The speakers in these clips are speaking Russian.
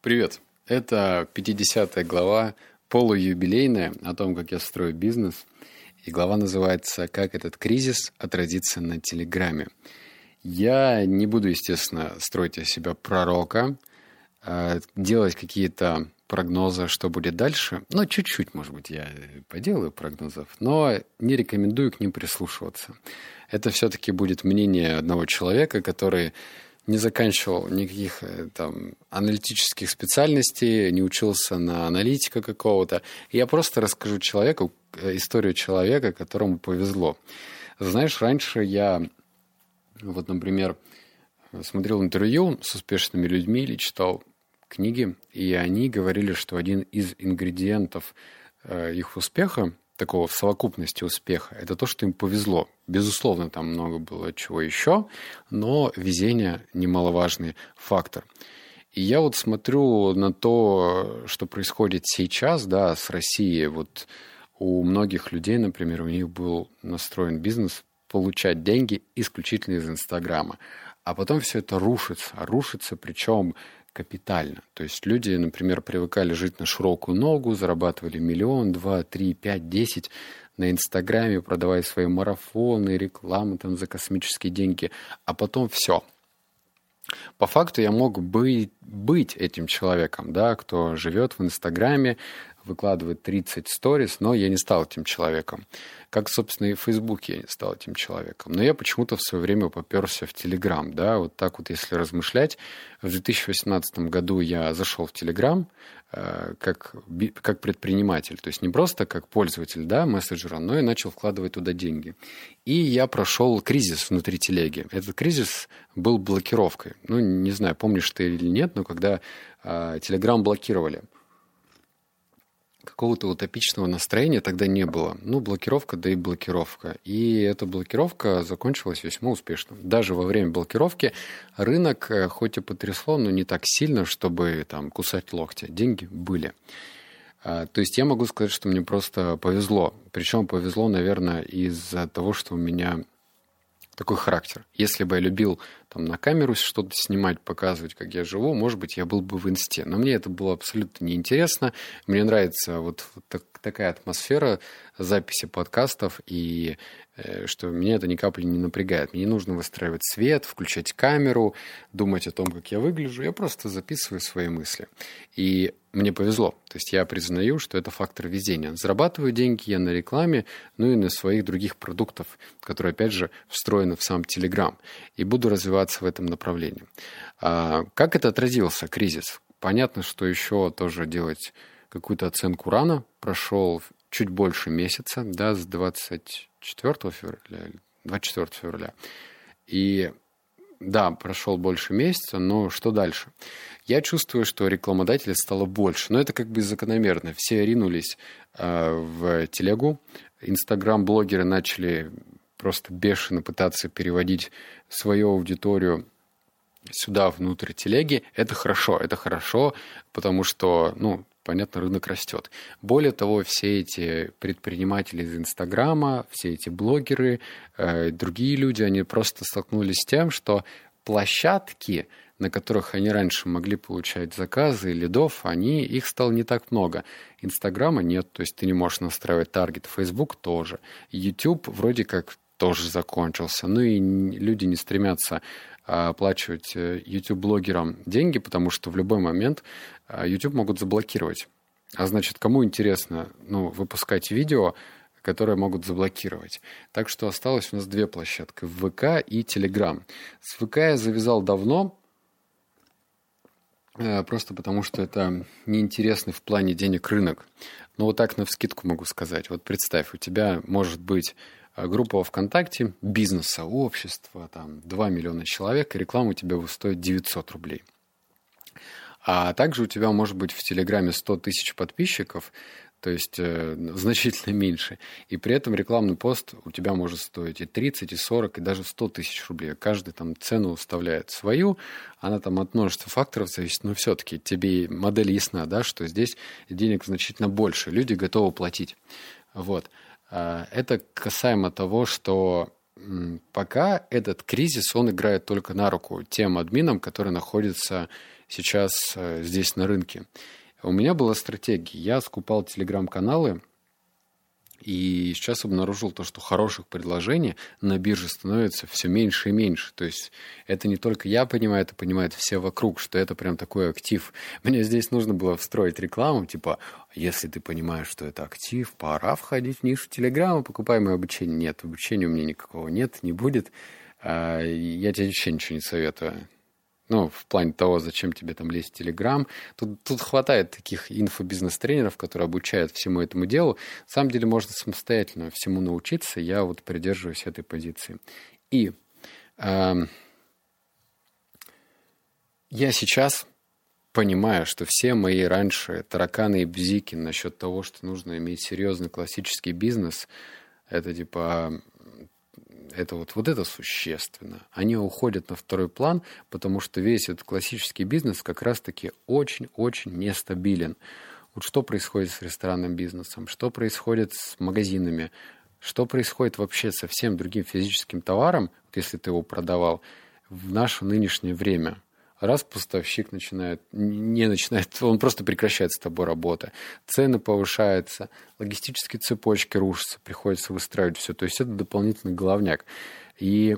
Привет! Это 50 глава, полуюбилейная, о том, как я строю бизнес. И глава называется «Как этот кризис отразится на Телеграме». Я не буду, естественно, строить из себя пророка, делать какие-то прогнозы, что будет дальше. Но чуть-чуть, может быть, я поделаю прогнозов, но не рекомендую к ним прислушиваться. Это все-таки будет мнение одного человека, который не заканчивал никаких там аналитических специальностей, не учился на аналитика какого-то. Я просто расскажу человеку, историю человека, которому повезло. Знаешь, раньше я, вот, например, смотрел интервью с успешными людьми или читал книги, и они говорили, что один из ингредиентов их успеха, такого в совокупности успеха, это то, что им повезло. Безусловно, там много было чего еще, но везение – немаловажный фактор. И я вот смотрю на то, что происходит сейчас, да, с Россией. Вот у многих людей, например, у них был настроен бизнес получать деньги исключительно из Инстаграма. А потом все это рушится, причем капитально. То есть люди, например, привыкали жить на широкую ногу, зарабатывали 1, 2, 3, 5, 10 на Инстаграме, продавая свои марафоны, рекламу там за космические деньги, а потом все. По факту я мог бы быть этим человеком, да, кто живет в Инстаграме, выкладывает 30 сторис, но я не стал этим человеком. Как, собственно, и в Фейсбуке я не стал этим человеком. Но я почему-то в свое время попёрся в Телеграм. Да? Вот так вот, если размышлять, в 2018 году я зашел в Телеграм как предприниматель. То есть не просто как пользователь, да, мессенджера, но и начал вкладывать туда деньги. И я прошел кризис внутри Телеги. Этот кризис был блокировкой. Ну, не знаю, помнишь ты или нет, но когда Телеграм блокировали, какого-то утопичного настроения тогда не было. Ну, блокировка, да и блокировка. И эта блокировка закончилась весьма успешно. Даже во время блокировки рынок хоть и потрясло, но не так сильно, чтобы там кусать локти. Деньги были. То есть я могу сказать, что мне просто повезло. Причем повезло, наверное, из-за того, что у меня такой характер. Если бы я любил там на камеру что-то снимать, показывать, как я живу, может быть, я был бы в инсте. Но мне это было абсолютно неинтересно. Мне нравится такая атмосфера записи подкастов, и что меня это ни капли не напрягает. Мне не нужно выстраивать свет, включать камеру, думать о том, как я выгляжу. Я просто записываю свои мысли. И мне повезло. То есть я признаю, что это фактор везения. Зарабатываю деньги я на рекламе, ну и на своих других продуктов, которые, опять же, встроены в сам Telegram. И буду развиваться в этом направлении. Как это отразился, кризис? Понятно, что еще тоже делать какую-то оценку рано. Прошел чуть больше месяца, да, с 24 февраля. И да, прошел больше месяца, но что дальше? Я чувствую, что рекламодателей стало больше. Но это как бы закономерно. Все ринулись в Телегу. Инстаграм-блогеры начали просто бешено пытаться переводить свою аудиторию сюда, внутрь Телеги. Это хорошо, потому что, ну, понятно, рынок растет. Более того, все эти предприниматели из Инстаграма, все эти блогеры, другие люди, они просто столкнулись с тем, что площадки, на которых они раньше могли получать заказы и лидов, их стало не так много. Инстаграма нет, то есть ты не можешь настраивать таргет. Фейсбук тоже. YouTube вроде как тоже закончился. Ну и люди не стремятся оплачивать YouTube-блогерам деньги, потому что в любой момент YouTube могут заблокировать. А значит, кому интересно, ну, выпускать видео, которые могут заблокировать. Так что осталось у нас две площадки – ВК и Telegram. С ВК я завязал давно, просто потому что это неинтересный в плане денег рынок. Но вот так навскидку могу сказать. Вот представь, у тебя может быть группа ВКонтакте, бизнес-сообщество, там 2 миллиона человек, и реклама у тебя стоит 900 рублей. А также у тебя может быть в Телеграме 100 тысяч подписчиков, то есть значительно меньше. И при этом рекламный пост у тебя может стоить и 30, и 40, и даже 100 тысяч рублей. Каждый там цену вставляет свою, она там от множества факторов зависит. Но все-таки тебе модель ясна, да, что здесь денег значительно больше, люди готовы платить. Вот. Это касаемо того, что пока этот кризис, он играет только на руку тем админам, которые находятся сейчас здесь на рынке. У меня была стратегия. Я скупал телеграм-каналы, и сейчас обнаружил то, что хороших предложений на бирже становится все меньше и меньше. То есть это не только я понимаю, это понимают все вокруг, что это прям такой актив. Мне здесь нужно было встроить рекламу, типа, если ты понимаешь, что это актив, пора входить в нишу Телеграма, покупай мое обучение. Нет, обучения у меня никакого нет, не будет. Я тебе вообще ничего не советую. Ну, в плане того, зачем тебе там лезть в Телеграм. Тут хватает таких инфобизнес-тренеров, которые обучают всему этому делу. На самом деле можно самостоятельно всему научиться. Я вот придерживаюсь этой позиции. И я сейчас понимаю, что все мои раньше тараканы и бзики насчет того, что нужно иметь серьезный классический бизнес, это типа... Это вот это существенно. Они уходят на второй план, потому что весь этот классический бизнес как раз-таки очень-очень нестабилен. Вот что происходит с ресторанным бизнесом, что происходит с магазинами, что происходит вообще со всем другим физическим товаром, если ты его продавал, в наше нынешнее время. Раз поставщик не начинает, он просто прекращает с тобой работу, цены повышаются, логистические цепочки рушатся, приходится выстраивать все. То есть это дополнительный головняк. И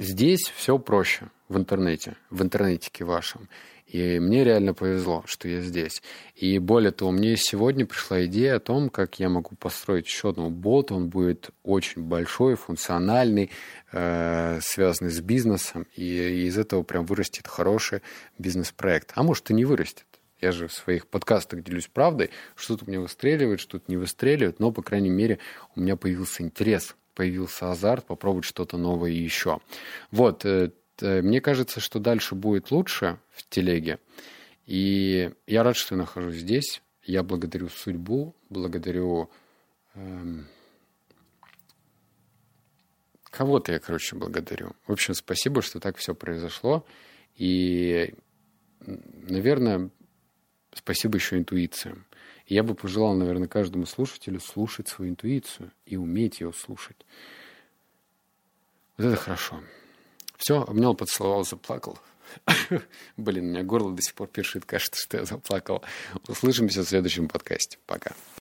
здесь все проще в интернете, в интернетике вашем. И мне реально повезло, что я здесь. И более того, мне сегодня пришла идея о том, как я могу построить еще одного бота. Он будет очень большой, функциональный, связанный с бизнесом. И из этого прям вырастет хороший бизнес-проект. А может, и не вырастет. Я же в своих подкастах делюсь правдой. Что-то у меня выстреливает, что-то не выстреливает. Но, по крайней мере, у меня появился интерес, появился азарт попробовать что-то новое еще. Вот, мне кажется, что дальше будет лучше в телеге. И я рад, что я нахожусь здесь. Я благодарю судьбу, благодарю... Кого-то я, благодарю. В общем, спасибо, что так все произошло. И, наверное, спасибо еще интуициям. Я бы пожелал, наверное, каждому слушателю слушать свою интуицию и уметь ее слушать. Вот это хорошо. Все, обнял, поцеловал, заплакал. Блин, у меня горло до сих пор першит, кажется, что я заплакал. Услышимся в следующем подкасте. Пока.